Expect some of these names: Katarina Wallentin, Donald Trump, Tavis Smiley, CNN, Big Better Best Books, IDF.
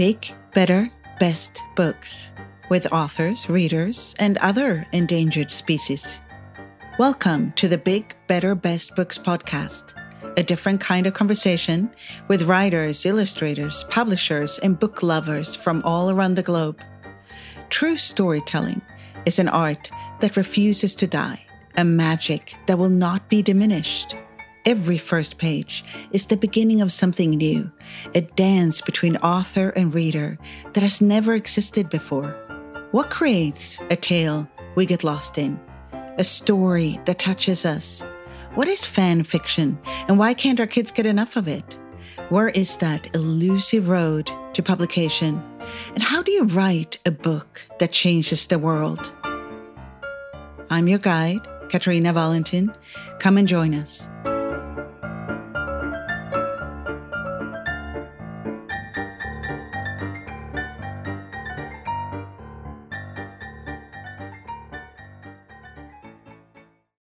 Big, Better, Best Books with authors, readers, and other endangered species. Welcome to the Big, Better, Best Books podcast, a different kind of conversation with writers, illustrators, publishers, and book lovers from all around the globe. True storytelling is an art that refuses to die, a magic that will not be diminished. Every first page is the beginning of something new, a dance between author and reader that has never existed before. What creates a tale we get lost in? A story that touches us? What is fan fiction, and why can't our kids get enough of it? Where is that elusive road to publication? And how do you write a book that changes the world? I'm your guide, Katarina Wallentin. Come and join us.